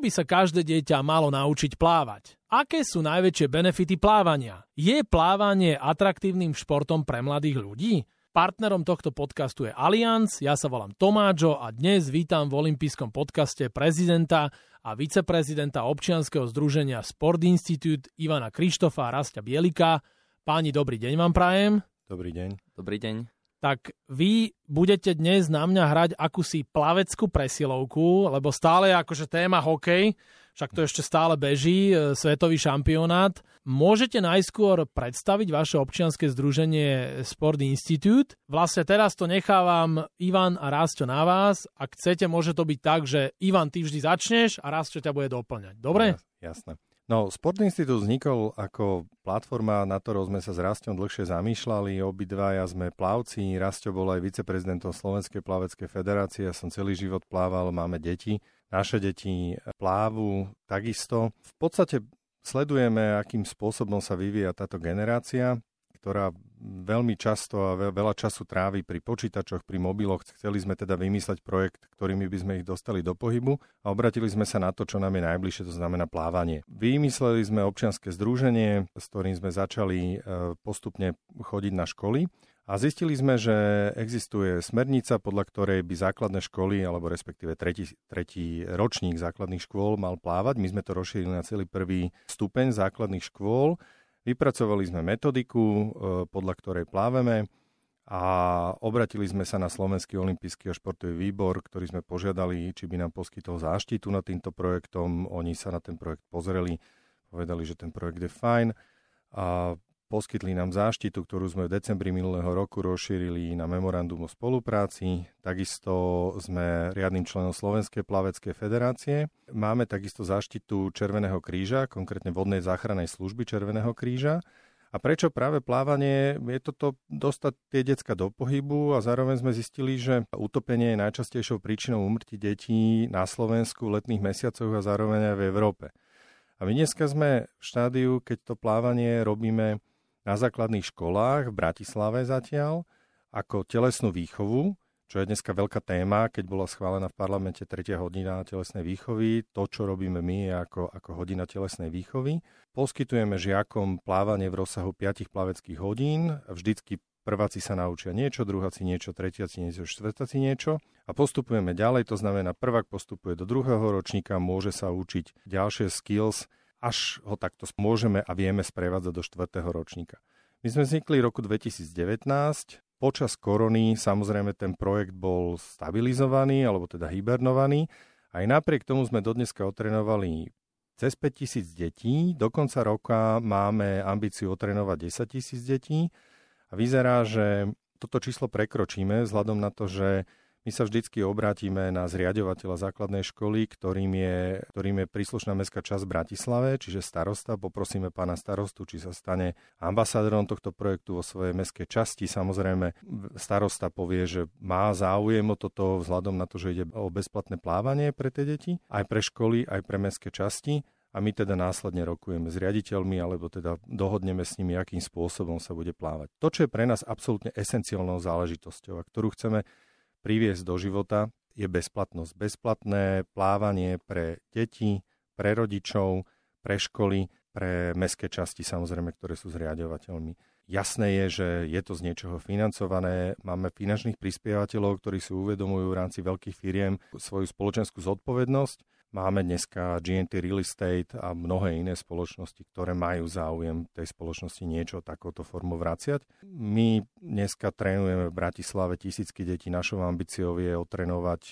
Prečo by sa každé dieťa malo naučiť plávať? Aké sú najväčšie benefity plávania? Je plávanie atraktívnym športom pre mladých ľudí? Partnerom tohto podcastu je Allianz, ja sa volám Tomáčo a dnes vítam v olympijskom podcaste prezidenta a viceprezidenta občianskeho združenia Sport Institute Ivana Krištofa a Rastia Bielika. Páni, dobrý deň vám prajem. Dobrý deň. Dobrý deň. Tak vy budete dnes na mňa hrať akúsi plaveckú presilovku, lebo stále je akože téma hokej, však to ešte stále beží, svetový šampionát. Môžete najskôr predstaviť vaše občianske združenie Sport Institute. Vlastne teraz to nechávam Ivan a Rásťo na vás. Ak chcete, môže to byť tak, že Ivan, ty vždy začneš a Rásťo ťa bude doplňať. Dobre? Jasné. No, Sport Institute vznikol ako platforma, na ktorou sme sa s Rasťom dlhšie zamýšľali. Obidvaja sme plavci. Rasťo bol aj viceprezidentom Slovenskej plaveckej federácie. Ja som celý život plával, máme deti. Naše deti plávu takisto. V podstate sledujeme, akým spôsobom sa vyvíja táto generácia, ktorá veľmi často a veľa času trávi pri počítačoch, pri mobiloch. Chceli sme teda vymysleť projekt, ktorými by sme ich dostali do pohybu a obratili sme sa na to, čo nám je najbližšie, to znamená plávanie. Vymysleli sme občianske združenie, s ktorým sme začali postupne chodiť na školy a zistili sme, že existuje smernica, podľa ktorej by základné školy, alebo respektíve tretí ročník základných škôl mal plávať. My sme to rozšírili na celý prvý stupeň základných škôl. Vypracovali sme metodiku, podľa ktorej pláveme a obratili sme sa na Slovenský olympijský a športový výbor, ktorý sme požiadali, či by nám poskytol záštitu nad týmto projektom. Oni sa na ten projekt pozreli, povedali, že ten projekt je fajn a poskytli nám záštitu, ktorú sme v decembri minulého roku rozšírili na memorandum o spolupráci. Takisto sme riadnym členom Slovenskej plaveckej federácie. Máme takisto záštitu Červeného kríža, konkrétne vodnej záchrannej služby Červeného kríža. A prečo práve plávanie? Je toto dostať tie decka do pohybu a zároveň sme zistili, že utopenie je najčastejšou príčinou úmrtí detí na Slovensku v letných mesiacoch a zároveň aj v Európe. A my dneska sme v štádiu, keď to plávanie robíme na základných školách v Bratislave zatiaľ, ako telesnú výchovu, čo je dneska veľká téma, keď bola schválená v parlamente 3. hodina telesnej výchovy. To, čo robíme my, je ako hodina telesnej výchovy. Poskytujeme žiakom plávanie v rozsahu 5 plaveckých hodín. Vždycky prváci sa naučia niečo, druháci niečo, tretiaci niečo, štvrtáci niečo. A postupujeme ďalej, to znamená, prvák postupuje do druhého ročníka, môže sa učiť ďalšie skills, až ho takto môžeme a vieme sprevádzať do 4. ročníka. My sme vznikli v roku 2019. Počas korony samozrejme ten projekt bol stabilizovaný, alebo teda hibernovaný. Aj napriek tomu sme dodneska otrénovali cez 5 000 detí. Do konca roka máme ambíciu otrénovať 10 000 detí. A vyzerá, že toto číslo prekročíme vzhľadom na to, že my sa vždycky obrátime na zriaďovateľa základnej školy, ktorým je príslušná mestská časť v Bratislave, čiže starosta. Poprosíme pána starostu, či sa stane ambasádorom tohto projektu vo svojej mestskej časti. Samozrejme, starosta povie, že má záujem o toto vzhľadom na to, že ide o bezplatné plávanie pre tie deti, aj pre školy, aj pre mestské časti. A my teda následne rokujeme s riaditeľmi, alebo teda dohodneme s nimi, akým spôsobom sa bude plávať. To, čo je pre nás absolútne esenciálnou záležitosťou, a ktorú chceme priviesť do života, je bezplatnosť. Bezplatné plávanie pre deti, pre rodičov, pre školy, pre mestské časti samozrejme, ktoré sú zriaďovateľmi. Jasné je, že je to z niečoho financované. Máme finančných prispievateľov, ktorí si uvedomujú v rámci veľkých firiem svoju spoločenskú zodpovednosť. Máme dneska GNT Real Estate a mnohé iné spoločnosti, ktoré majú záujem tej spoločnosti niečo takouto formou vraciať. My dneska trénujeme v Bratislave tisícky detí. Našou ambíciou je trénovať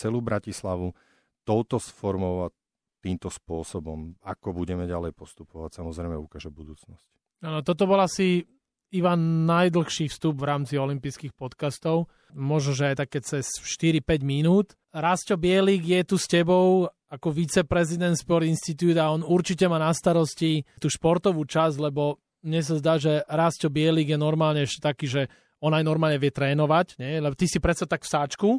celú Bratislavu touto formou a týmto spôsobom. Ako budeme ďalej postupovať, samozrejme ukáže budúcnosť. Áno, toto bol asi, Ivan, najdlhší vstup v rámci olympijských podcastov. Možno, že aj také cez 4-5 minút. Rasto Bielik je tu s tebou ako viceprezident Sport Institute a on určite má na starosti tú športovú časť, lebo mne sa zdá, že Rasto Bielik je normálne taký, že on aj normálne vie trénovať, nie? Lebo ty si predsa tak v sáčku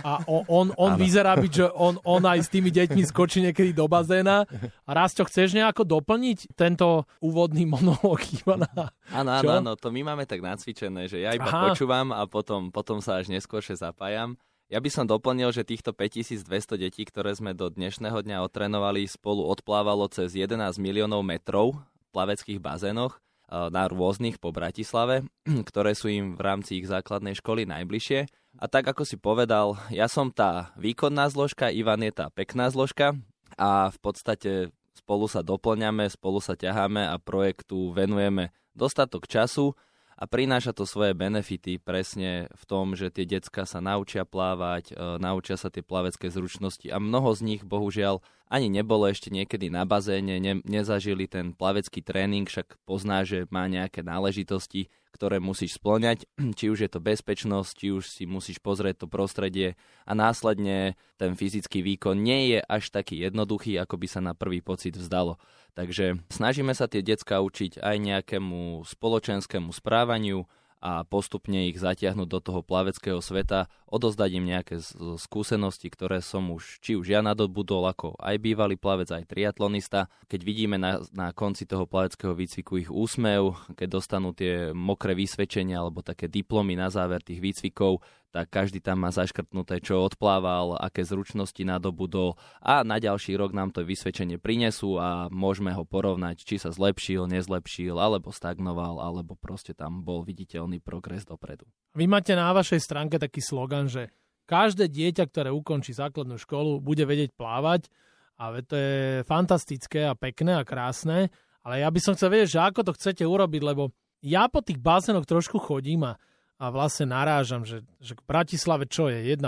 a on vyzerá byť, že on aj s tými deťmi skočí niekedy do bazéna. Rasto, chceš nejako doplniť tento úvodný monológ Ivana? Áno, to my máme tak nacvičené, že ja iba počúvam a potom sa až neskôršie zapájam. Ja by som doplnil, že týchto 5200 detí, ktoré sme do dnešného dňa otrénovali, spolu odplávalo cez 11 miliónov metrov v plaveckých bazénoch na rôznych po Bratislave, ktoré sú im v rámci ich základnej školy najbližšie. A tak, ako si povedal, ja som tá výkonná zložka, Ivan je tá pekná zložka a v podstate spolu sa doplňame, spolu sa ťaháme a projektu venujeme dostatok času a prináša to svoje benefity presne v tom, že tie decká sa naučia plávať, naučia sa tie plavecké zručnosti a mnoho z nich, bohužiaľ, ani nebolo ešte niekedy na bazéne, nezažili ten plavecký tréning, však pozná, že má nejaké náležitosti, ktoré musíš spĺňať, či už je to bezpečnosť, či už si musíš pozrieť to prostredie a následne ten fyzický výkon nie je až taký jednoduchý, ako by sa na prvý pocit vzdalo. Takže snažíme sa tie decká učiť aj nejakému spoločenskému správaniu a postupne ich zatiahnuť do toho plaveckého sveta, odozdať im nejaké skúsenosti, ktoré som už, či už ja nadobudol, ako aj bývalý plavec, aj triatlonista. Keď vidíme na konci toho plaveckého výcviku ich úsmev, keď dostanú tie mokré vysvedčenia alebo také diplomy na záver tých výcvikov, tak každý tam má zaškrtnuté, čo odplával, aké zručnosti nadobudol a na ďalší rok nám to vysvedčenie prinesú a môžeme ho porovnať, či sa zlepšil, nezlepšil, alebo stagnoval, alebo proste tam bol viditeľný progres dopredu. Vy máte na vašej stránke taký slogan, že každé dieťa, ktoré ukončí základnú školu, bude vedieť plávať a to je fantastické a pekné a krásne, ale ja by som chcel vedieť, že ako to chcete urobiť, lebo ja po tých bazénoch trošku chodím a vlastne narážam, že v Bratislave čo je 1,50,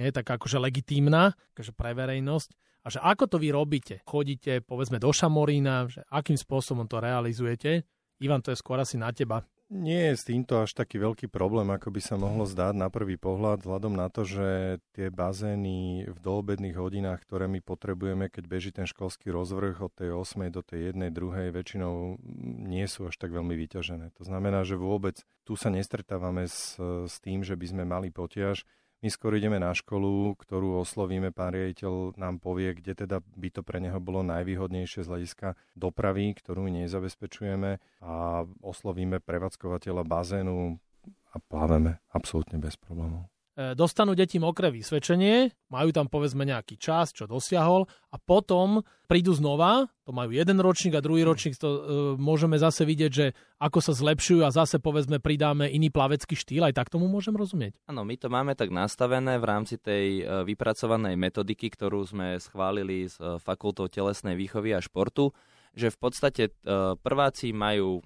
nie je taká akože legitímna, akože pre verejnosť. A že ako to vy robíte? Chodíte, povedzme, do Šamorína, že akým spôsobom to realizujete? Ivan, to je skôr asi na teba. Nie je s týmto až taký veľký problém, ako by sa mohlo zdáť na prvý pohľad, vzhľadom na to, že tie bazény v doobedných hodinách, ktoré my potrebujeme, keď beží ten školský rozvrh od tej 8. do tej 1. 2. väčšinou nie sú až tak veľmi vyťažené. To znamená, že vôbec tu sa nestretávame s tým, že by sme mali potiaž. My skôr ideme na školu, ktorú oslovíme, pán riaditeľ nám povie, kde teda by to pre neho bolo najvýhodnejšie z hľadiska dopravy, ktorú nezabezpečujeme a oslovíme prevádzkovateľa bazénu a pláveme absolútne bez problémov. Dostanú deti mokré vysvedčenie, majú tam povedzme nejaký čas, čo dosiahol a potom prídu znova, to majú jeden ročník a druhý ročník, to môžeme zase vidieť, že ako sa zlepšujú a zase povedzme pridáme iný plavecký štýl, aj tak tomu môžem rozumieť. Áno, my to máme tak nastavené v rámci tej vypracovanej metodiky, ktorú sme schválili s Fakultou telesnej výchovy a športu, že v podstate prváci majú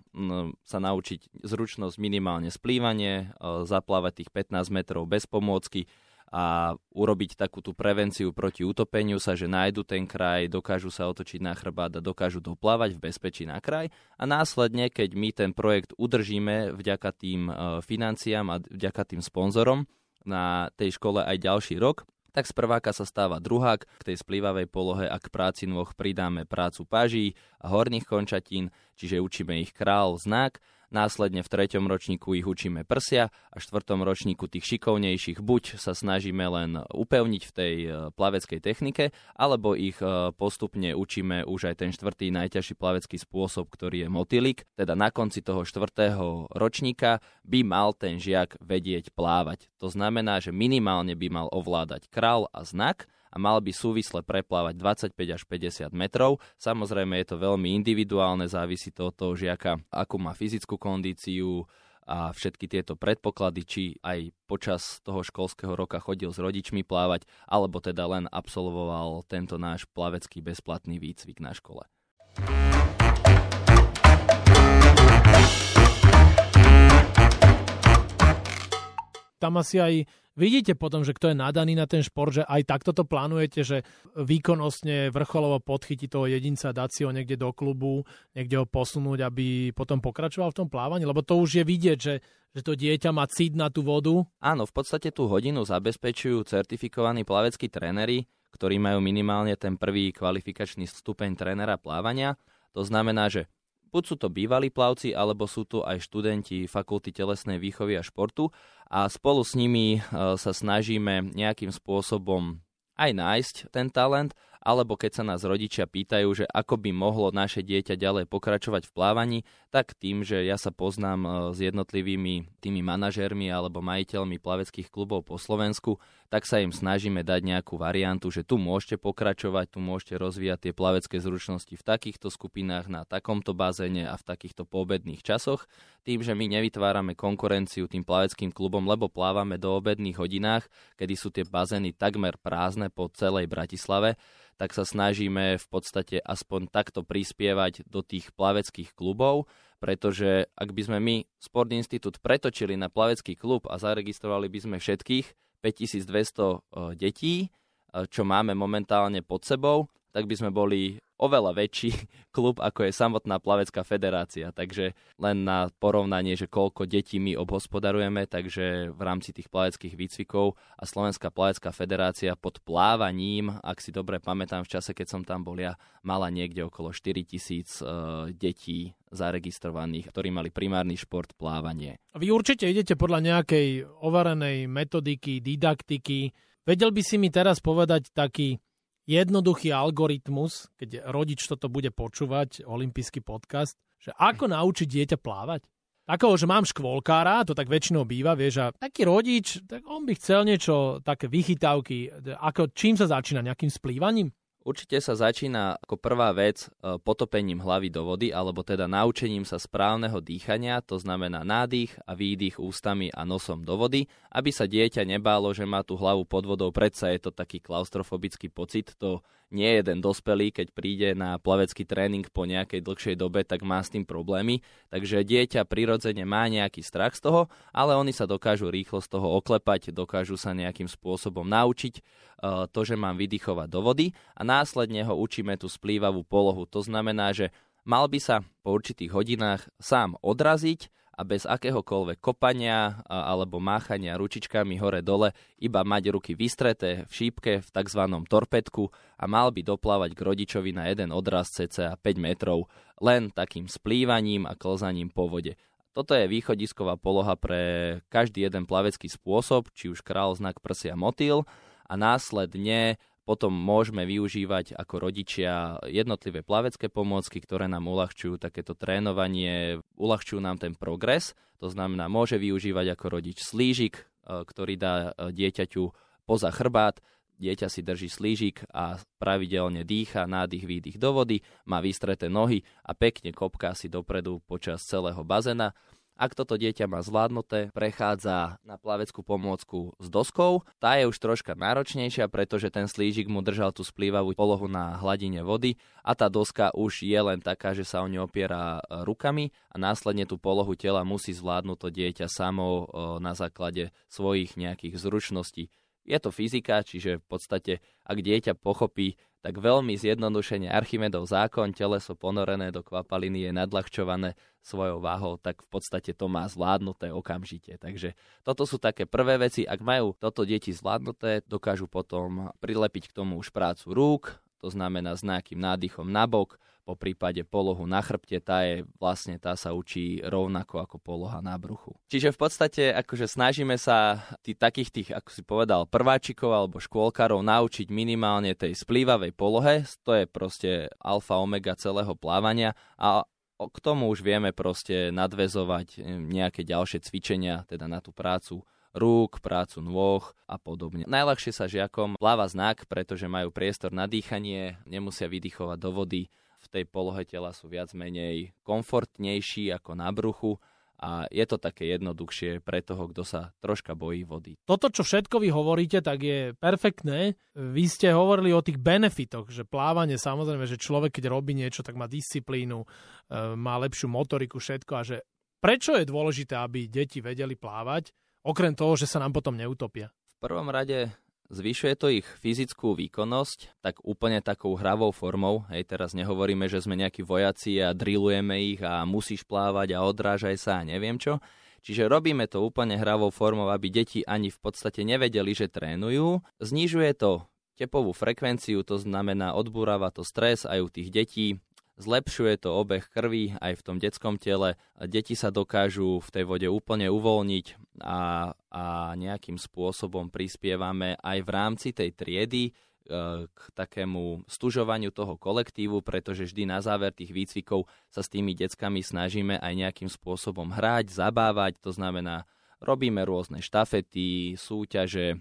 sa naučiť zručnosť minimálne splývanie, zaplávať tých 15 metrov bez pomôcky a urobiť takú tú prevenciu proti utopeniu sa, že nájdu ten kraj, dokážu sa otočiť na chrbát a dokážu doplávať v bezpečí na kraj. A následne, keď my ten projekt udržíme vďaka tým financiám a vďaka tým sponzorom na tej škole aj ďalší rok, tak z prváka sa stáva druhák, k tej splývavej polohe a k práci nôh pridáme prácu paží a horných končatín, čiže učíme ich král, znak, následne v 3. ročníku ich učíme prsia a v 4. ročníku tých šikovnejších buď sa snažíme len upevniť v tej plaveckej technike, alebo ich postupne učíme už aj ten 4. najťažší plavecký spôsob, ktorý je motýlik, teda na konci toho 4. ročníka by mal ten žiak vedieť plávať. To znamená, že minimálne by mal ovládať král a znak a mal by súvisle preplávať 25 až 50 metrov. Samozrejme je to veľmi individuálne, závisí to od toho žiaka, akú má fyzickú kondíciu a všetky tieto predpoklady, či aj počas toho školského roka chodil s rodičmi plávať, alebo teda len absolvoval tento náš plavecký bezplatný výcvik na škole. Tam asi aj vidíte potom, že kto je nadaný na ten šport, že aj takto to plánujete, že výkonnostne vrcholovo podchytí toho jedinca, dať si ho niekde do klubu, niekde ho posunúť, aby potom pokračoval v tom plávaní, lebo to už je vidieť, že to dieťa má cít na tú vodu. Áno, v podstate tú hodinu zabezpečujú certifikovaní plaveckí tréneri, ktorí majú minimálne ten prvý kvalifikačný stupeň trénera plávania. To znamená, že buď sú to bývalí plavci, alebo sú to aj študenti Fakulty telesnej výchovy a športu a spolu s nimi sa snažíme nejakým spôsobom aj nájsť ten talent alebo keď sa nás rodičia pýtajú, že ako by mohlo naše dieťa ďalej pokračovať v plávaní, tak tým, že ja sa poznám s jednotlivými tými manažérmi alebo majiteľmi plaveckých klubov po Slovensku, tak sa im snažíme dať nejakú variantu, že tu môžete pokračovať, tu môžete rozvíjať tie plavecké zručnosti v takýchto skupinách, na takomto bazéne a v takýchto poobedných časoch, tým, že my nevytvárame konkurenciu tým plaveckým klubom, lebo plávame do obedných hodinách, kedy sú tie bazény takmer prázdne po celej Bratislave, tak sa snažíme v podstate aspoň takto prispievať do tých plaveckých klubov, pretože ak by sme my Sport Institute pretočili na plavecký klub a zaregistrovali by sme všetkých 5200 detí, čo máme momentálne pod sebou, tak by sme boli oveľa väčší klub, ako je samotná plavecká federácia. Takže len na porovnanie, že koľko detí my obhospodarujeme, takže v rámci tých plaveckých výcvikov a Slovenská plavecká federácia pod plávaním, ak si dobre pamätám, v čase, keď som tam bol ja, mala niekde okolo 4000 detí zaregistrovaných, ktorí mali primárny šport plávanie. Vy určite idete podľa nejakej overenej metodiky, didaktiky. Vedel by si mi teraz povedať taký jednoduchý algoritmus, keď rodič toto bude počúvať, olympijský podcast, že ako naučiť dieťa plávať? Takého, že mám škôlkára, to tak väčšinou býva, vieš, a taký rodič, tak on by chcel niečo, také vychytávky, ako čím sa začína, nejakým splývaním? Určite sa začína ako prvá vec potopením hlavy do vody, alebo teda naučením sa správneho dýchania, to znamená nádych a výdych ústami a nosom do vody, aby sa dieťa nebálo, že má tú hlavu pod vodou. Predsa je to taký klaustrofobický pocit, to nie je jeden dospelý, keď príde na plavecký tréning po nejakej dlhšej dobe, tak má s tým problémy, takže dieťa prirodzene má nejaký strach z toho, ale oni sa dokážu rýchlo z toho oklepať, dokážu sa nejakým spôsobom naučiť to, že mám vydychovať do vody a následne ho učíme tú splývavú polohu. To znamená, že mal by sa po určitých hodinách sám odraziť a bez akéhokoľvek kopania alebo máchania ručičkami hore-dole iba mať ruky vystreté v šípke v tzv. Torpedku a mal by doplávať k rodičovi na jeden odraz cca 5 metrov len takým splývaním a klzaním po vode. Toto je východisková poloha pre každý jeden plavecký spôsob, či už král, znak, prsia, motýl, a následne potom môžeme využívať ako rodičia jednotlivé plavecké pomôcky, ktoré nám uľahčujú takéto trénovanie, uľahčujú nám ten progres. To znamená, môže využívať ako rodič slížik, ktorý dá dieťaťu poza chrbát. Dieťa si drží slížik a pravidelne dýcha, nádych, výdych do vody, má vystreté nohy a pekne kopká si dopredu počas celého bazéna. Ak toto dieťa má zvládnuté, prechádza na plaveckú pomôcku s doskou. Tá je už troška náročnejšia, pretože ten slížik mu držal tú splývavú polohu na hladine vody a tá doska už je len taká, že sa o ňu opiera rukami a následne tú polohu tela musí zvládnuť to dieťa samo na základe svojich nejakých zručností. Je to fyzika, čiže v podstate, ak dieťa pochopí, tak veľmi zjednodušene Archimedov zákon, teleso ponorené do kvapaliny je nadľahčované svojou váhou, tak v podstate to má zvládnuté okamžite. Takže toto sú také prvé veci. Ak majú toto deti zvládnuté, dokážu potom prilepiť k tomu už prácu rúk, to znamená s nejakým nádychom na bok, po prípade polohu na chrbte, tá sa učí rovnako ako poloha na bruchu. Čiže v podstate akože snažíme sa takých, ako si povedal, prváčikov alebo škôlkarov naučiť minimálne tej splývavej polohe, to je proste alfa omega celého plávania a k tomu už vieme proste nadväzovať nejaké ďalšie cvičenia, teda na tú prácu rúk, prácu nôh a podobne. Najľahšie sa žiakom pláva znak, pretože majú priestor na dýchanie, nemusia vydychovať do vody, v tej polohe tela sú viac menej komfortnejší ako na bruchu a je to také jednoduchšie pre toho, kto sa troška bojí vody. Toto, čo všetko vy hovoríte, tak je perfektné. Vy ste hovorili o tých benefitoch, že plávanie, samozrejme, že človek, keď robí niečo, tak má disciplínu, má lepšiu motoriku, všetko, a že prečo je dôležité, aby deti vedeli plávať, okrem toho, že sa nám potom neutopia? V prvom rade zvyšuje to ich fyzickú výkonnosť, tak úplne takou hravou formou. Hej, teraz nehovoríme, že sme nejakí vojaci a drillujeme ich a musíš plávať a odrážaj sa a neviem čo. Čiže robíme to úplne hravou formou, aby deti ani v podstate nevedeli, že trénujú. Znižuje to tepovú frekvenciu, to znamená odbúrava to stres aj u tých detí. Zlepšuje to obeh krvi aj v tom detskom tele. Deti sa dokážu v tej vode úplne uvoľniť a nejakým spôsobom prispievame aj v rámci tej triedy k takému stužovaniu toho kolektívu, pretože vždy na záver tých výcvikov sa s tými deckami snažíme aj nejakým spôsobom hrať, zabávať, to znamená, robíme rôzne štafety, súťaže,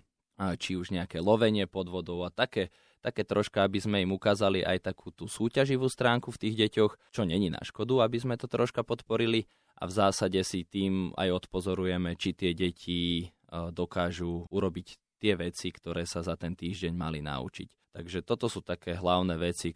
či už nejaké lovenie podvodov a také troška, aby sme im ukázali aj takú tú súťaživú stránku v tých deťoch, čo není na škodu, aby sme to troška podporili a v zásade si tým aj odpozorujeme, či tie deti dokážu urobiť tie veci, ktoré sa za ten týždeň mali naučiť. Takže toto sú také hlavné veci,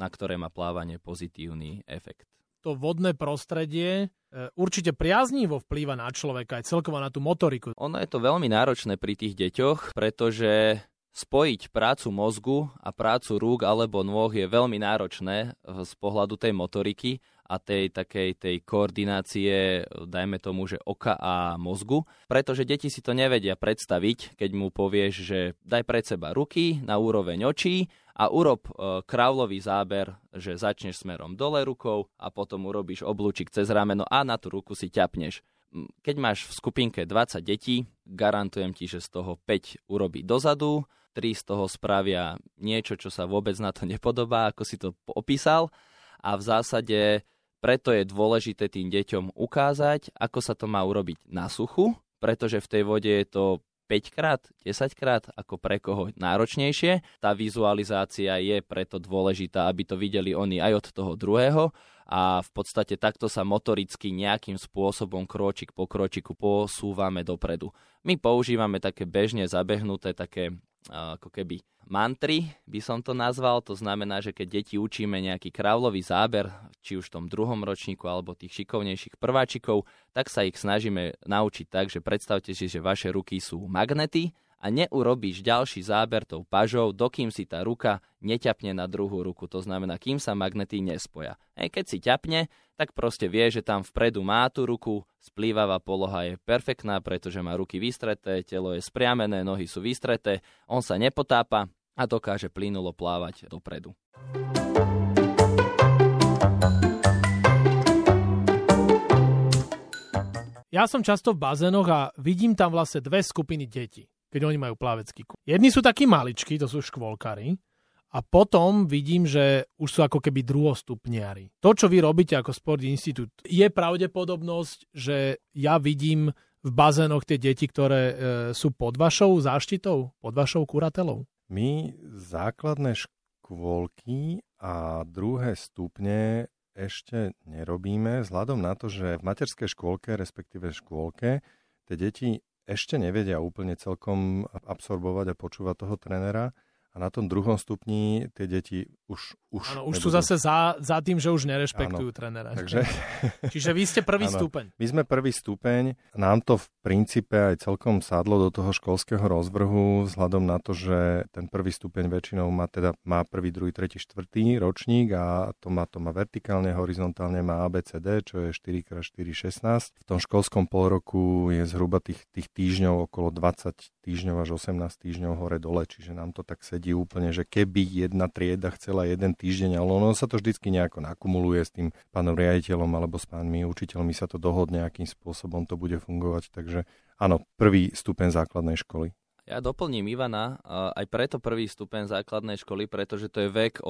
na ktoré má plávanie pozitívny efekt. To vodné prostredie určite priaznivo vplýva na človeka aj celkovo na tú motoriku. Ono je to veľmi náročné pri tých deťoch, pretože spojiť prácu mozgu a prácu rúk alebo nôh je veľmi náročné z pohľadu tej motoriky a tej takej tej koordinácie, dajme tomu, že oka a mozgu, pretože deti si to nevedia predstaviť, keď mu povieš, že daj pred seba ruky na úroveň očí a urob kravlový záber, že začneš smerom dole rukou a potom urobíš oblúčik cez rameno a na tú ruku si ťapneš. Keď máš v skupinke 20 detí, garantujem ti, že z toho 5 urobí dozadu, 3 z toho spravia niečo, čo sa vôbec na to nepodobá, ako si to opísal, a v zásade preto je dôležité tým deťom ukázať, ako sa to má urobiť na suchu, pretože v tej vode je to 5-krát, 10-krát, ako pre koho náročnejšie. Tá vizualizácia je preto dôležitá, aby to videli oni aj od toho druhého a v podstate takto sa motoricky nejakým spôsobom krôčik po krôčiku posúvame dopredu. My používame také bežne zabehnuté, také ako keby mantry, by som to nazval. To znamená, že keď deti učíme nejaký kravlový záber, či už v tom druhom ročníku alebo tých šikovnejších prváčikov, tak sa ich snažíme naučiť tak, že predstavte si, že vaše ruky sú magnety a neurobíš ďalší záber tou pažou, dokým si tá ruka neťapne na druhú ruku. To znamená, kým sa magnety nespoja. Keď si ťapne, tak proste vie, že tam vpredu má tú ruku, splývavá poloha je perfektná, pretože má ruky vystreté, telo je spriamené, nohy sú vystreté, on sa nepotápa a dokáže plynulo plávať dopredu. Ja som často v bazénoch a vidím tam vlastne dve skupiny detí, keď oni majú plavecký klub. Jedni sú takí maličkí, to sú škôlkari, a potom vidím, že už sú ako keby druhostupniari. To, čo vy robíte ako Sport Institute, je pravdepodobnosť, že ja vidím v bazénoch tie deti, ktoré sú pod vašou záštitou, pod vašou kuratelou? My základné škôlky a druhé stupne ešte nerobíme, vzhľadom na to, že v materskej škôlke, respektíve škôlke, tie deti ešte nevedia úplne celkom absorbovať a počúvať toho trénera. A na tom druhom stupni tie deti už nebudú. Sú zase za tým, že už nerešpektujú trénera. Takže... Čiže vy ste prvý stupeň. My sme prvý stupeň. Nám to v princípe aj celkom sadlo do toho školského rozvrhu, vzhľadom na to, že ten prvý stupeň väčšinou má prvý, druhý, tretí, štvrtý ročník a to má vertikálne, horizontálne má ABCD, čo je 4x4, 16. V tom školskom polroku je zhruba tých týždňov okolo 20 týždňov až 18 týždňov hore dole, čiže nám to tak sedí úplne, že keby jedna trieda chcela jeden týždeň, ale ono sa to vždycky nejako nakumuluje s tým pánom riaditeľom alebo s pánmi učiteľmi sa to dohodne, akým spôsobom to bude fungovať, takže áno, prvý stupeň základnej školy. Ja doplním Ivana, aj preto prvý stupeň základnej školy, pretože to je vek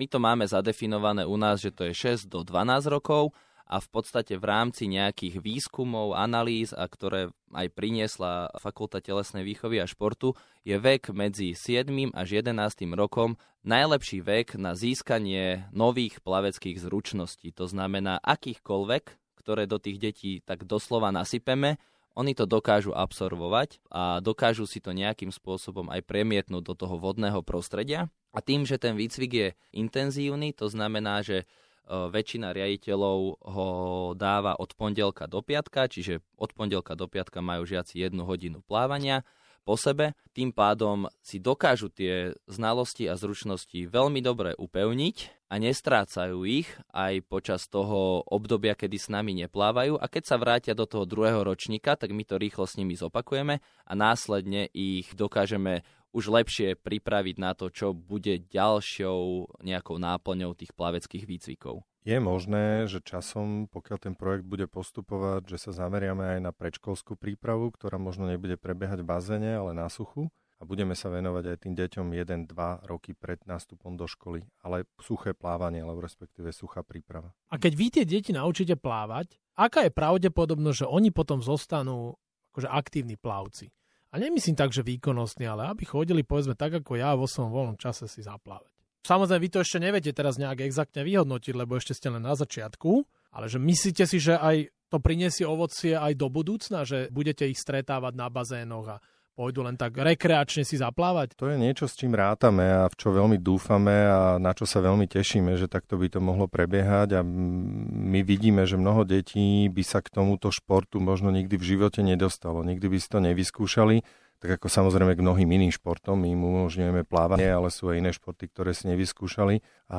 my to máme zadefinované u nás, že to je 6 do 12 rokov a v podstate v rámci nejakých výskumov, analýz, a ktoré aj priniesla Fakulta telesnej výchovy a športu, je vek medzi 7. až 11. rokom najlepší vek na získanie nových plaveckých zručností. To znamená, akýchkoľvek, ktoré do tých detí tak doslova nasypeme, oni to dokážu absorbovať a dokážu si to nejakým spôsobom aj premietnúť do toho vodného prostredia. A tým, že ten výcvik je intenzívny, to znamená, že väčšina riaditeľov ho dáva od pondelka do piatka, čiže od pondelka do piatka majú žiaci 1 hodinu plávania po sebe. Tým pádom si dokážu tie znalosti a zručnosti veľmi dobre upevniť a nestrácajú ich aj počas toho obdobia, kedy s nami neplávajú. A keď sa vrátia do toho druhého ročníka, tak my to rýchlo s nimi zopakujeme a následne ich dokážeme už lepšie pripraviť na to, čo bude ďalšou nejakou náplňou tých plaveckých výcvikov. Je možné, že časom, pokiaľ ten projekt bude postupovať, že sa zameriame aj na predškolskú prípravu, ktorá možno nebude prebiehať v bazéne, ale na suchu. A a budeme sa venovať aj tým deťom 1-2 roky pred nástupom do školy, ale suché plávanie, alebo respektíve suchá príprava. A keď vy tie deti naučíte plávať, aká je pravdepodobnosť, že oni potom zostanú akože aktívni plavci? A nemyslím tak, že výkonnostní, ale aby chodili, povedzme, tak ako ja vo svojom voľnom čase si zaplávať. Samozrejme, vy to ešte neviete teraz nejak exaktne vyhodnotiť, lebo ešte ste len na začiatku, ale že myslíte si, že aj to priniesie ovocie aj do budúcna, že budete ich stretávať na bazénoch a pôjdu len tak rekreačne si zaplávať? To je niečo, s čím rátame a v čo veľmi dúfame a na čo sa veľmi tešíme, že takto by to mohlo prebiehať a my vidíme, že mnoho detí by sa k tomuto športu možno nikdy v živote nedostalo, nikdy by si to nevyskúšali, tak ako samozrejme k mnohým iným športom. My im umožňujeme plávanie, ale sú aj iné športy, ktoré si nevyskúšali a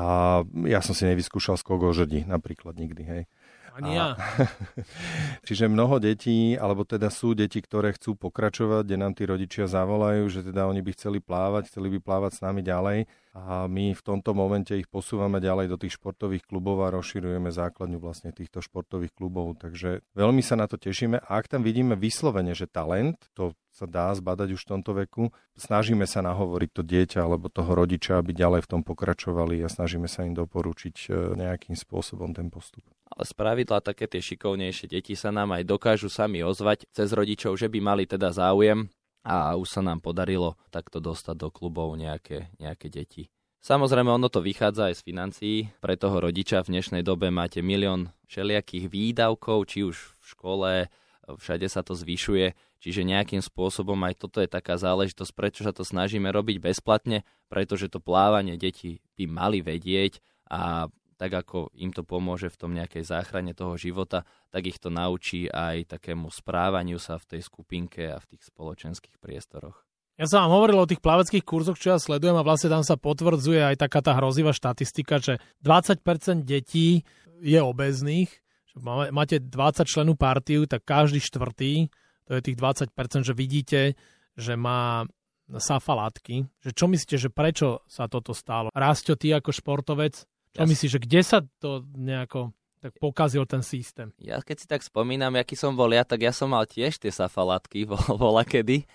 ja som si nevyskúšal skok o žrdi napríklad nikdy, hej. Ja. Čiže mnoho detí, alebo teda sú deti, ktoré chcú pokračovať, kde nám tí rodičia zavolajú, že teda oni by chceli by plávať s nami ďalej a my v tomto momente ich posúvame ďalej do tých športových klubov a rozširujeme základňu vlastne týchto športových klubov, takže veľmi sa na to tešíme a ak tam vidíme vyslovene, že talent, to sa dá zbadať už v tomto veku, snažíme sa nahovoriť to dieťa alebo toho rodiča, aby ďalej v tom pokračovali a snažíme sa im doporučiť nejakým spôsobom ten postup. Ale spravidla také tie šikovnejšie deti sa nám aj dokážu sami ozvať cez rodičov, že by mali teda záujem a už sa nám podarilo takto dostať do klubov nejaké deti. Samozrejme, ono to vychádza aj z financií. Pre toho rodiča v dnešnej dobe máte milión všelijakých výdavkov, či už v škole, všade sa to zvyšuje, čiže nejakým spôsobom aj toto je taká záležitosť, prečo sa to snažíme robiť bezplatne, pretože to plávanie deti by mali vedieť a tak ako im to pomôže v tom nejakej záchrane toho života, tak ich to naučí aj takému správaniu sa v tej skupinke a v tých spoločenských priestoroch. Ja som vám hovoril o tých plaveckých kurzoch, čo ja sledujem a vlastne tam sa potvrdzuje aj taká tá hrozivá štatistika, že 20% detí je obéznych. Máte 20 členov partiu, tak každý štvrtý, to je tých 20%, že vidíte, že má safalátky. Čo myslíte, že prečo sa toto stalo? Rastio, ty ako športovec, čo myslíš, že kde sa to nejako tak pokazil ten systém? Ja keď si tak spomínam, aký som bol ja, tak ja som mal tiež tie safalátky, volakedy,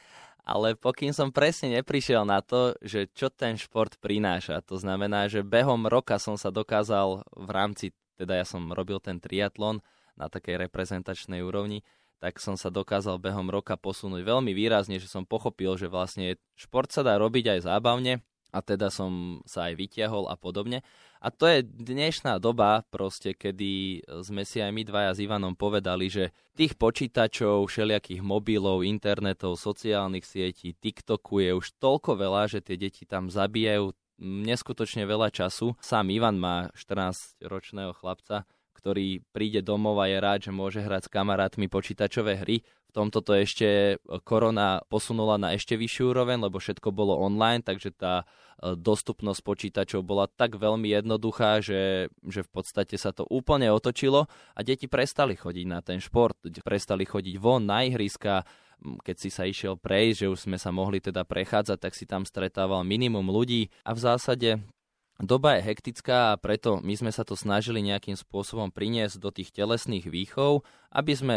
ale pokým som presne neprišiel na to, že čo ten šport prináša. To znamená, že behom roka som sa dokázal v rámci, teda ja som robil ten triatlon na takej reprezentačnej úrovni, tak som sa dokázal behom roka posunúť veľmi výrazne, že som pochopil, že vlastne šport sa dá robiť aj zábavne, a teda som sa aj vytiahol a podobne. A to je dnešná doba proste, kedy sme si aj my dvaja s Ivanom povedali, že tých počítačov, všelijakých mobilov, internetov, sociálnych sietí, TikToku je už toľko veľa, že tie deti tam zabíjajú neskutočne veľa času. Sám Ivan má 14-ročného chlapca, ktorý príde domov a je rád, že môže hrať s kamarátmi počítačové hry. V tomto to ešte korona posunula na ešte vyššiu úroveň, lebo všetko bolo online, takže tá dostupnosť počítačov bola tak veľmi jednoduchá, že v podstate sa to úplne otočilo a deti prestali chodiť na ten šport, prestali chodiť von na ihriska. Keď si sa išiel prejsť, že už sme sa mohli teda prechádzať, tak si tam stretával minimum ľudí a v zásade doba je hektická a preto my sme sa to snažili nejakým spôsobom priniesť do tých telesných výchov, aby sme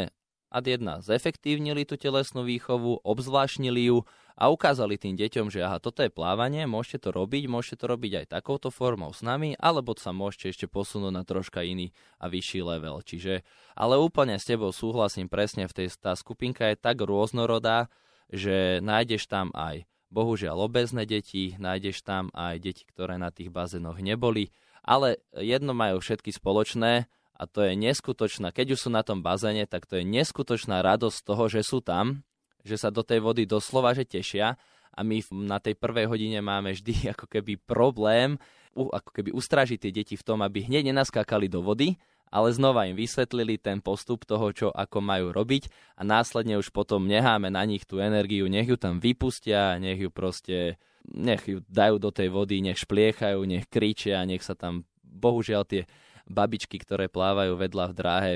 ad jedna zefektívnili tú telesnú výchovu, obzvlášnili ju a ukázali tým deťom, že aha, toto je plávanie, môžete to robiť aj takouto formou s nami, alebo sa môžete ešte posunúť na troška iný a vyšší level. Čiže, ale úplne s tebou súhlasím presne, tá skupinka je tak rôznorodá, že nájdeš tam aj bohužiaľ obézne deti, nájdeš tam aj deti, ktoré na tých bazénoch neboli, ale jedno majú všetky spoločné a to je neskutočná, keď už sú na tom bazéne, tak to je neskutočná radosť z toho, že sú tam, že sa do tej vody doslova že tešia a my na tej prvej hodine máme vždy ako keby problém, ako keby ustrážiť tie deti v tom, aby hneď nenaskákali do vody, ale znova im vysvetlili ten postup toho, čo ako majú robiť a následne už potom necháme na nich tú energiu, nech ju tam vypustia, nech ju dajú do tej vody, nech špliechajú, nech kričia, nech sa tam, bohužiaľ tie babičky, ktoré plávajú vedľa v dráhe,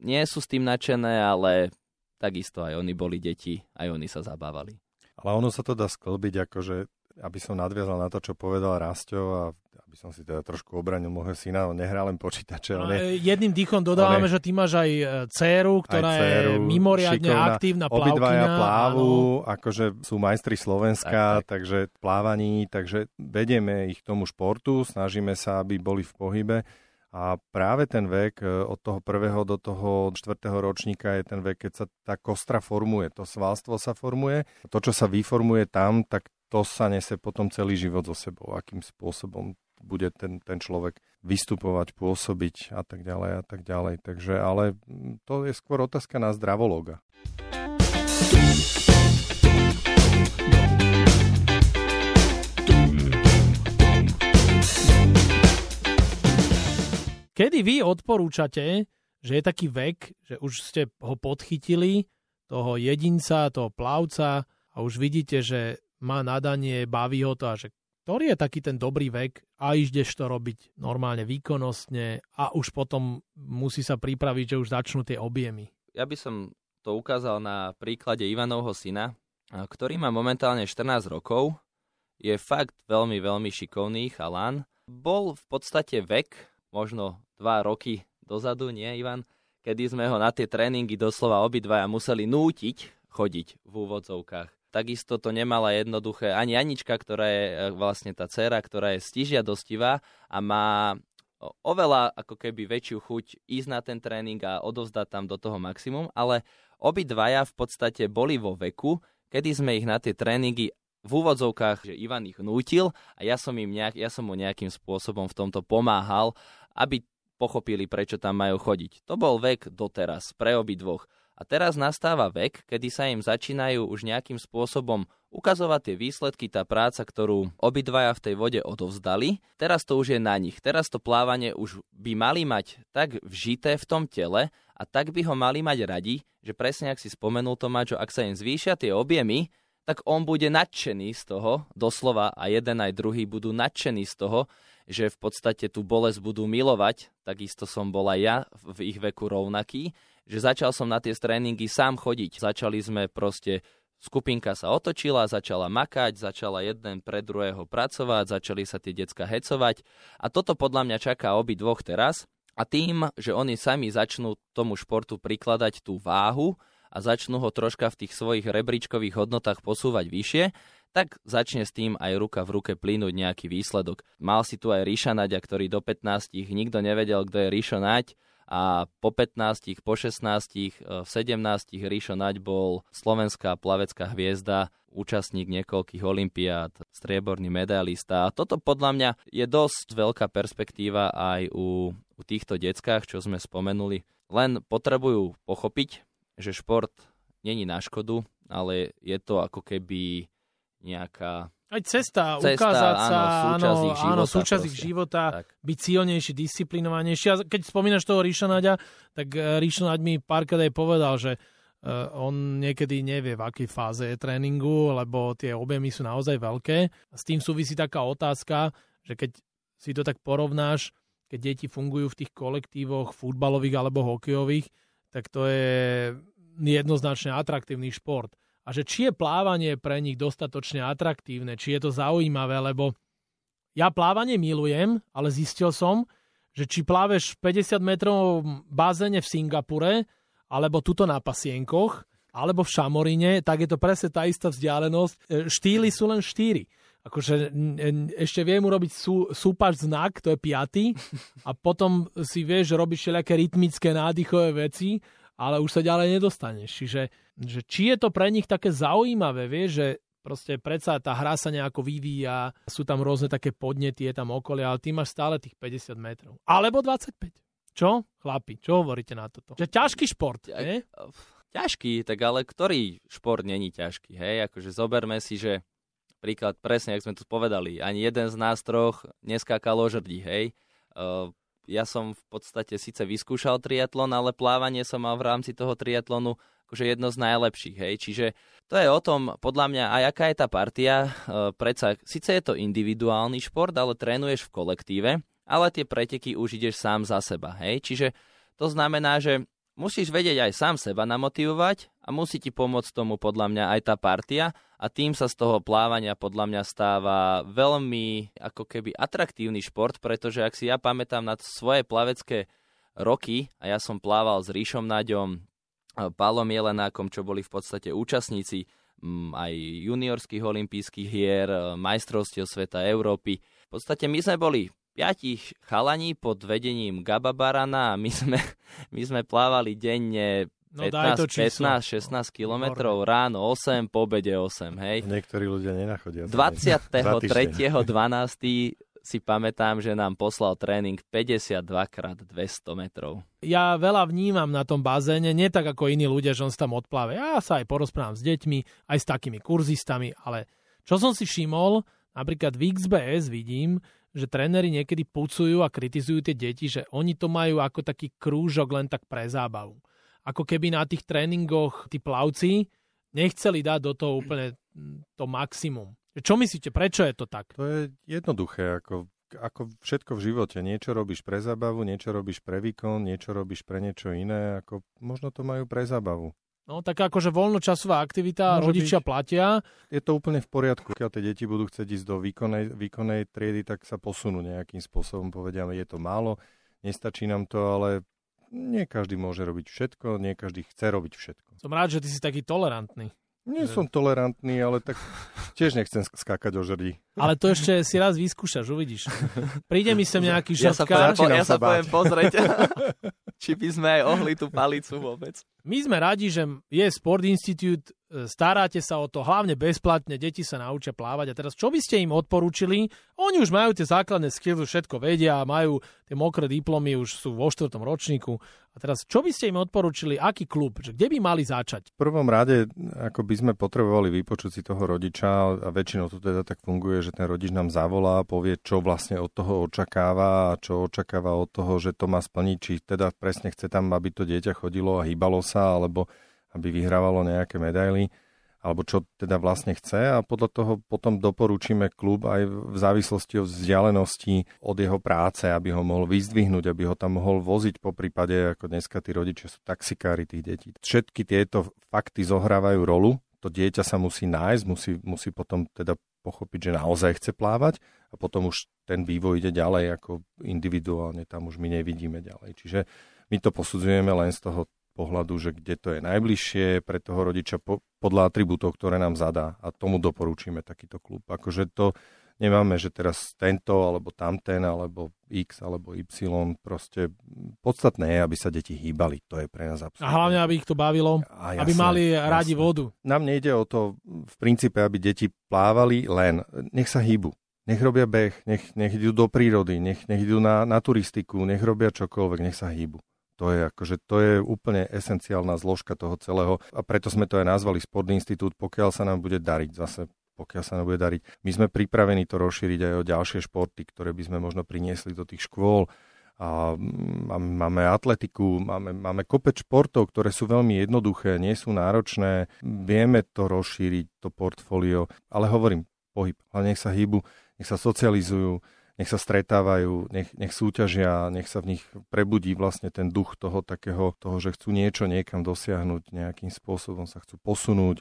nie sú s tým nadšené, ale takisto aj oni boli deti, aj oni sa zabávali. Ale ono sa to dá sklbiť, akože, aby som nadviazal na to, čo povedal Rasťo a Aby som si teda trošku obranil môjho syna, on nehrá len počítače. Jedným dýchom dodávame, že ty máš aj dcéru, ktorá je mimoriadne šikovná, aktívna plavkyňa. Obidvaja plávu, akože sú majstri Slovenska, takže plávaní, takže vedieme ich tomu športu, snažíme sa, aby boli v pohybe. A práve ten vek od toho prvého do toho štvrtého ročníka je ten vek, keď sa tá kostra formuje, to svalstvo sa formuje. To, čo sa vyformuje tam, tak to sa nesie potom celý život so sebou, akým spôsobom bude ten človek vystupovať, pôsobiť a tak ďalej a tak ďalej. Takže, ale to je skôr otázka na zdravológa. Kedy vy odporúčate, že je taký vek, že už ste ho podchytili, toho jedinca, toho plavca a už vidíte, že má nadanie, baví ho to a že ktorý je taký ten dobrý vek a ideš to robiť normálne výkonnostne a už potom musí sa pripraviť, že už začnú tie objemy? Ja by som to ukázal na príklade Ivanovho syna, ktorý má momentálne 14 rokov, je fakt veľmi, veľmi šikovný chalan. Bol v podstate vek, možno 2 roky dozadu, nie Ivan, kedy sme ho na tie tréningy doslova obidvaja museli nútiť chodiť v úvodzovkách. Takisto to nemala jednoduché ani Anička, ktorá je vlastne tá dcéra, ktorá je stižiadostivá a má oveľa ako keby väčšiu chuť ísť na ten tréning a odovzdať tam do toho maximum, ale obidvaja v podstate boli vo veku, kedy sme ich na tie tréningy v úvodzovkách, že Ivan ich nútil a ja som mu nejakým spôsobom v tomto pomáhal, aby pochopili, prečo tam majú chodiť. To bol vek doteraz, pre obidvoch. A teraz nastáva vek, kedy sa im začínajú už nejakým spôsobom ukazovať tie výsledky, tá práca, ktorú obidvaja v tej vode odovzdali. Teraz to už je na nich. Teraz to plávanie už by mali mať tak vžité v tom tele a tak by ho mali mať radi, že presne, ak si spomenul Tomáčo, ak sa im zvýšia tie objemy, tak on bude nadšený z toho, doslova a jeden aj druhý budú nadšení z toho, že v podstate tú bolesť budú milovať, takisto som bol aj ja v ich veku rovnaký, že začal som na tie tréningy sám chodiť. Začali sme proste, skupinka sa otočila, začala makať, začala jeden pre druhého pracovať, začali sa tie decká hecovať a toto podľa mňa čaká obidvoch teraz a tým, že oni sami začnú tomu športu prikladať tú váhu, a začnú ho troška v tých svojich rebríčkových hodnotách posúvať vyššie, tak začne s tým aj ruka v ruke plynúť nejaký výsledok. Mal si tu aj Riša Naďa, ktorý do 15 nikto nevedel, kto je Rišo Naď a po 15, po 16, v 17 Rišo Naď bol slovenská plavecká hviezda, účastník niekoľkých olympiád, strieborný medailista. A toto podľa mňa je dosť veľká perspektíva aj u týchto deckách, čo sme spomenuli. Len potrebujú pochopiť, že šport není na škodu, ale je to ako keby nejaká aj cesta ukázať sa, áno, súčasť ich života, byť silnejší, disciplinovanejší. A keď spomínaš toho Riša Naďa, tak Rišo Naď mi párkrát aj povedal, že on niekedy nevie, v akej fáze je tréningu, lebo tie objemy sú naozaj veľké. S tým súvisí taká otázka, že keď si to tak porovnáš, keď deti fungujú v tých kolektívoch futbalových alebo hokejových, tak to je jednoznačne atraktívny šport. A že či je plávanie pre nich dostatočne atraktívne, či je to zaujímavé, lebo ja plávanie milujem, ale zistil som, že či pláveš v 50-metrovom bazéne v Singapure, alebo tuto na pasienkoch, alebo v Šamoríne, tak je to presne tá istá vzdialenosť. Štýly sú len 4. Akože ešte viem urobiť súpač znak, to je 5. A potom si vieš, robiť všelijaké rytmické nádychové veci, ale už sa ďalej nedostaneš. Čiže že či je to pre nich také zaujímavé, vieš, že proste predsa tá hra sa nejako vyvíja, sú tam rôzne také podnety, je tam okolie, ale ty máš stále tých 50 metrov. Alebo 25. Čo? Chlapi, čo hovoríte na toto? Že ťažký šport, nie? Ťažký, tak ale ktorý šport není ťažký, hej? Akože zoberme si, že príklad, presne, jak sme tu povedali, ani jeden z nás troch neskákal o žrdí, hej. Ja som v podstate síce vyskúšal triatlon, ale plávanie som mal v rámci toho triatlonu akože jedno z najlepších, hej. Čiže to je o tom, podľa mňa, aj aká je tá partia. Predsa, síce je to individuálny šport, ale trénuješ v kolektíve, ale tie preteky už ideš sám za seba, hej. Čiže to znamená, že musíš vedieť aj sám seba namotivovať a musí ti pomôcť tomu podľa mňa aj tá partia a tým sa z toho plávania podľa mňa stáva veľmi ako keby atraktívny šport, pretože ak si ja pamätám na svoje plavecké roky a ja som plával s Rišom Naďom, Palom Jelenákom, čo boli v podstate účastníci aj juniorských olympijských hier, majstrovstiev sveta, Európy. V podstate my sme boli 5 chalaní pod vedením Gababarana a my sme plávali denne 15, 16 kilometrov, ráno 8, po obede 8. Hej. Niektorí ľudia nenachodia. 23.12. si pamätám, že nám poslal tréning 52x200 metrov. Ja veľa vnímam na tom bazéne, nie tak ako iní ľudia, že on sa tam odpláve. Ja sa aj porozprávam s deťmi, aj s takými kurzistami, ale čo som si všimol, napríklad v XBS vidím, že tréneri niekedy pucujú a kritizujú tie deti, že oni to majú ako taký krúžok len tak pre zábavu. Ako keby na tých tréningoch tí plavci nechceli dať do toho úplne to maximum. Čo myslíte, prečo je to tak? To je jednoduché, ako všetko v živote. Niečo robíš pre zábavu, niečo robíš pre výkon, niečo robíš pre niečo iné, ako možno to majú pre zábavu. No, tak akože voľnočasová aktivita, rodičia platia. Je to úplne v poriadku. Keď tie deti budú chcieť ísť do výkonnej triedy, tak sa posunú nejakým spôsobom. Povedia, je to málo, nestačí nám to, ale nie každý môže robiť všetko, nie každý chce robiť všetko. Som rád, že ty si taký tolerantný. Som tolerantný, ale tak tiež nechcem skákať o žrdí. Ale to ešte si raz vyskúšaš, uvidíš. Príde mi sem nejaký šatkár. Ja sa poviem pozrieť, či by sme aj ohli tú palicu vôbec. My sme radi, že je Sport Institute, staráte sa o to, hlavne bezplatne, deti sa naučia plávať. A teraz, čo by ste im odporúčili? Oni už majú tie základné skills, všetko vedia, majú tie mokré diplomy, už sú vo 4. ročníku. A teraz, čo by ste im odporúčili, aký klub, kde by mali začať? V prvom rade, ako by sme potrebovali vypočuť si toho rodiča, a väčšinou to teda tak funguje, že ten rodič nám zavolá, povie, čo vlastne od toho očakáva a čo očakáva od toho, že to má splniť, či teda presne chce tam, aby to dieťa chodilo a hýbalo sa, alebo aby vyhrávalo nejaké medaily, alebo čo teda vlastne chce, a podľa toho potom doporučíme klub aj v závislosti od vzdialenosti od jeho práce, aby ho mohol vyzdvihnúť, aby ho tam mohol voziť, po prípade, ako dneska tí rodičia sú taxikári tých detí. Všetky tieto fakty zohrávajú rolu, to dieťa sa musí nájsť, musí potom teda pochopiť, že naozaj chce plávať, a potom už ten vývoj ide ďalej, ako individuálne tam už my nevidíme ďalej. Čiže my to posudzujeme len z toho pohľadu, že kde to je najbližšie pre toho rodiča podľa atribútov, ktoré nám zadá, a tomu doporučíme takýto klub. Akože to nemáme, že teraz tento, alebo tamten, alebo X, alebo Y, proste podstatné je, aby sa deti hýbali, to je pre nás absolútne. A hlavne, aby ich to bavilo, jasné, aby mali radi vodu. Nám nejde o to v princípe, aby deti plávali, len nech sa hýbu. Nech robia beh, nech idú do prírody, nech idú na turistiku, nech robia čokoľvek, nech sa hýbu. To je úplne esenciálna zložka toho celého, a preto sme to aj nazvali Sport Institute, pokiaľ sa nám bude dariť. My sme pripravení to rozšíriť aj o ďalšie športy, ktoré by sme možno priniesli do tých škôl. A máme atletiku, máme kopec športov, ktoré sú veľmi jednoduché, nie sú náročné. Vieme to rozšíriť, to portfólio, ale hovorím, pohyb. Ale nech sa hýbu, nech sa socializujú, nech sa stretávajú, nech súťažia, nech sa v nich prebudí vlastne ten duch toho takého, toho, že chcú niečo niekam dosiahnuť, nejakým spôsobom sa chcú posunúť,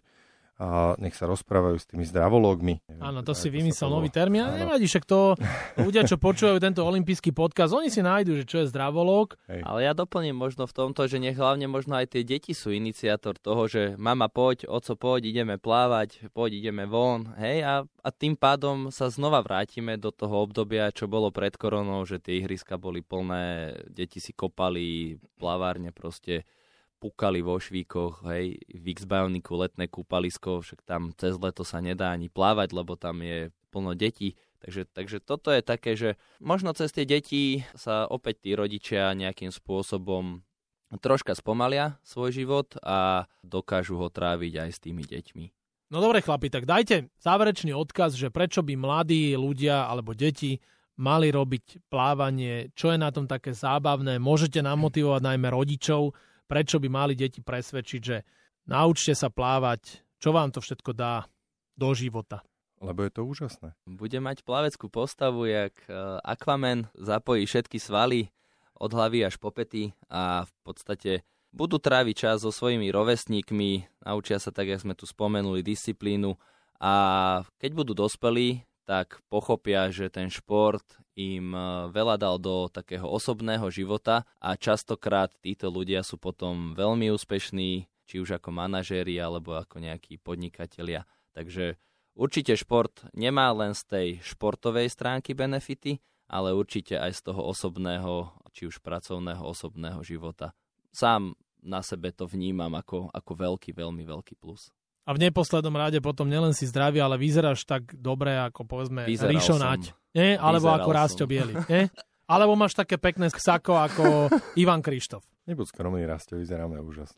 a nech sa rozprávajú s tými zdravológmi. Áno, to si vymyslel nový termín. Nevadí, však to ľudia, čo počúvajú tento olympijský podcast, oni si nájdu, že čo je zdravológ. Hej. Ale ja doplním možno v tomto, že nech hlavne možno aj tie deti sú iniciátor toho, že mama, poď, oco, poď, ideme plávať, poď, ideme von. Hej, a tým pádom sa znova vrátime do toho obdobia, čo bolo pred koronou, že tie ihriska boli plné, deti si kopali, plavárne proste pukali vo švíkoch, hej, v X-Bioniku letné kúpalisko, však tam cez leto sa nedá ani plávať, lebo tam je plno detí. Takže toto je také, že možno cez tie deti sa opäť tí rodičia nejakým spôsobom troška spomalia svoj život a dokážu ho tráviť aj s tými deťmi. No dobre, chlapi, tak dajte záverečný odkaz, že prečo by mladí ľudia alebo deti mali robiť plávanie, čo je na tom také zábavné, môžete namotivovať najmä rodičov, prečo by mali deti presvedčiť, že naučte sa plávať, čo vám to všetko dá do života. Lebo je to úžasné. Bude mať plaveckú postavu, jak Aquaman, zapojí všetky svaly od hlavy až po pety a v podstate budú tráviť čas so svojimi rovesníkmi, naučia sa, tak jak sme tu spomenuli, disciplínu a keď budú dospelí, tak pochopia, že ten šport im veľa dal do takého osobného života a častokrát títo ľudia sú potom veľmi úspešní, či už ako manažéri alebo ako nejakí podnikatelia. Takže určite šport nemá len z tej športovej stránky benefity, ale určite aj z toho osobného, či už pracovného, osobného života. Sám na sebe to vnímam ako veľký, veľmi veľký plus. A v neposlednom rade potom nielen si zdravý, ale vyzeráš tak dobre, ako povedzme Rišo Naď, nie? Alebo ako Rastislav Bielik, nie? Alebo máš také pekné sako ako Ivan Krištof. Nebuď skromný, Rasto, vyzeráme úžasne.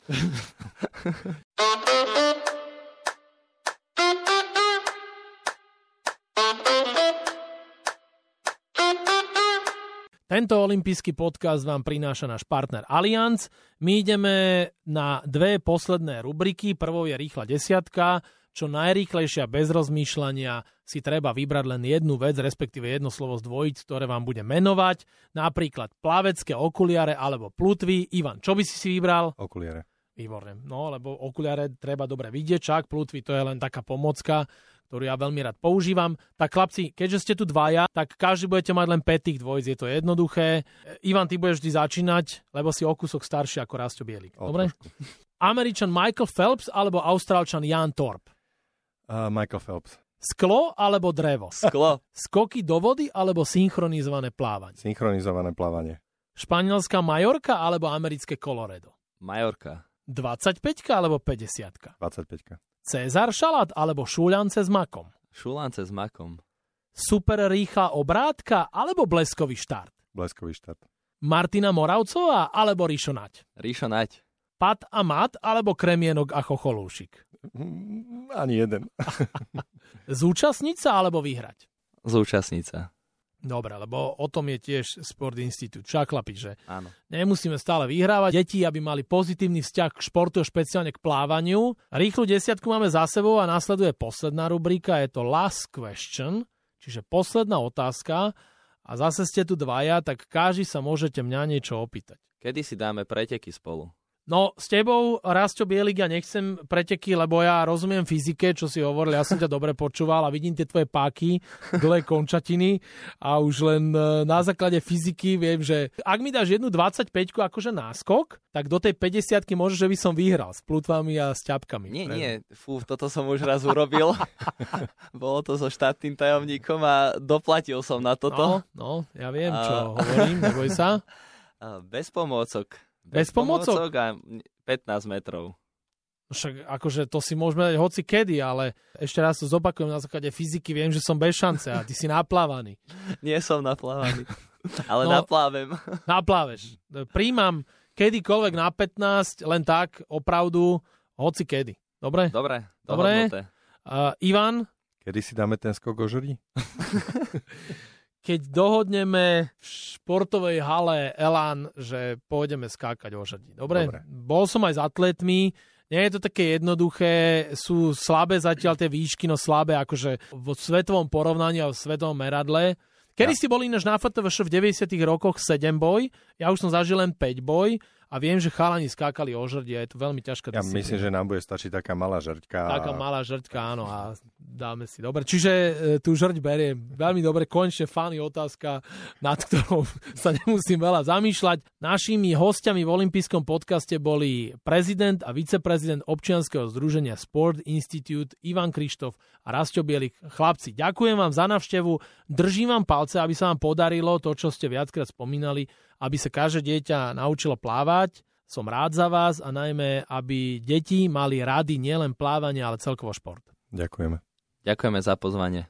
Tento olympijský podcast vám prináša náš partner Allianz. My ideme na dve posledné rubriky. Prvou je rýchla desiatka. Čo najrýchlejšia bez rozmýšľania si treba vybrať len jednu vec, respektíve jedno slovo zdvojiť, ktoré vám bude menovať. Napríklad plavecké okuliare alebo plutvy. Ivan, čo by si vybral? Okuliare. Výborné. No, lebo okuliare treba dobre vidieť, čak plutvy to je len taká pomocka, ktorú ja veľmi rád používam. Tak chlapci, keďže ste tu dvaja, tak každý budete mať len 5 tých dvojic, je to jednoduché. Ivan, ty budeš vždy začínať, lebo si o kúsok starší ako Rastislav Bielik. Dobre? Američan Michael Phelps alebo Austrálčan Jan Thorpe? Michael Phelps. Sklo alebo drevo? Sklo. Skoky do vody alebo synchronizované plávanie? Synchronizované plávanie. Španielská Majorka alebo americké Colorado? Majorka. 25-ka alebo 50-ka? 25-ka. Cezar šalát alebo šúľance s makom? Šúľance s makom. Super rýchla obrátka alebo bleskový štart? Bleskový štart. Martina Moravcová alebo Rišo Naď? Rišo Naď. Pat a mat alebo kremienok a chocholúšik? Ani jeden. Zúčastnica alebo vyhrať? Zúčastnica. Dobre, lebo o tom je tiež Sport Institute. Šaklapi, že? Áno. Nemusíme stále vyhrávať. Deti, aby mali pozitívny vzťah k športu, špeciálne k plávaniu. Rýchlu desiatku máme za sebou a následuje posledná rubrika. Je to last question, čiže posledná otázka. A zase ste tu dvaja, tak každý sa môžete mňa niečo opýtať. Kedy si dáme preteky spolu? No, s tebou, Rastislav Bielik, ja nechcem preteky, lebo ja rozumiem fyzike, čo si hovoril, ja som ťa dobre počúval a vidím tie tvoje páky, dlhé končatiny a už len na základe fyziky viem, že ak mi dáš jednu 25-ku akože náskok, tak do tej 50-ky môžeš, že by som vyhral s plutvami a s ťapkami. Nie, fú, toto som už raz urobil. Bolo to so štátnym tajomníkom a doplatil som na toto. No, ja viem, čo hovorím, neboj sa. Bez pomôcok. Bez pomocok a 15 metrov. Však akože to si môžeme dať hoci kedy, ale ešte raz to zopakujem na základe fyziky. Viem, že som bez šance a ty si naplávaný. Nie som naplávaný, ale no, naplávem. Napláveš. Príjmam kedykoľvek na 15, len tak, opravdu, hoci kedy. Dobre? Dobre. Ivan? Kedy si dáme ten skok o žuri? Keď dohodneme v športovej hale Elan, že pôjdeme skákať o žrdi. Dobre? Bol som aj s atletmi. Nie je to také jednoduché. Sú slabé zatiaľ tie výšky, no slabé akože v svetovom porovnaní a v svetovom meradle. Kedy si boli ináč na FTVŠ v 90. rokoch 7 boj. Ja už som zažil len 5 boj. A viem, že chalani skákali o žrdi a je to veľmi ťažká disciplína. Ja myslím, že nám bude stačiť taká malá žrďka. Taká malá žrďka, áno, a dáme si. Dobre, čiže tú žrď beriem. Veľmi dobre, konečne fany otázka, nad ktorou sa nemusím veľa zamýšľať. Našimi hostiami v olympijskom podcaste boli prezident a viceprezident občianskeho združenia Sport Institute Ivan Krištof a Rastislav Bielik. Chlapci, ďakujem vám za návštevu. Držím vám palce, aby sa vám podarilo to, čo ste viackrát spomínali, aby sa každé dieťa naučilo plávať. Som rád za vás a najmä, aby deti mali rady nielen plávanie, ale celkovo šport. Ďakujeme. Ďakujeme za pozvanie.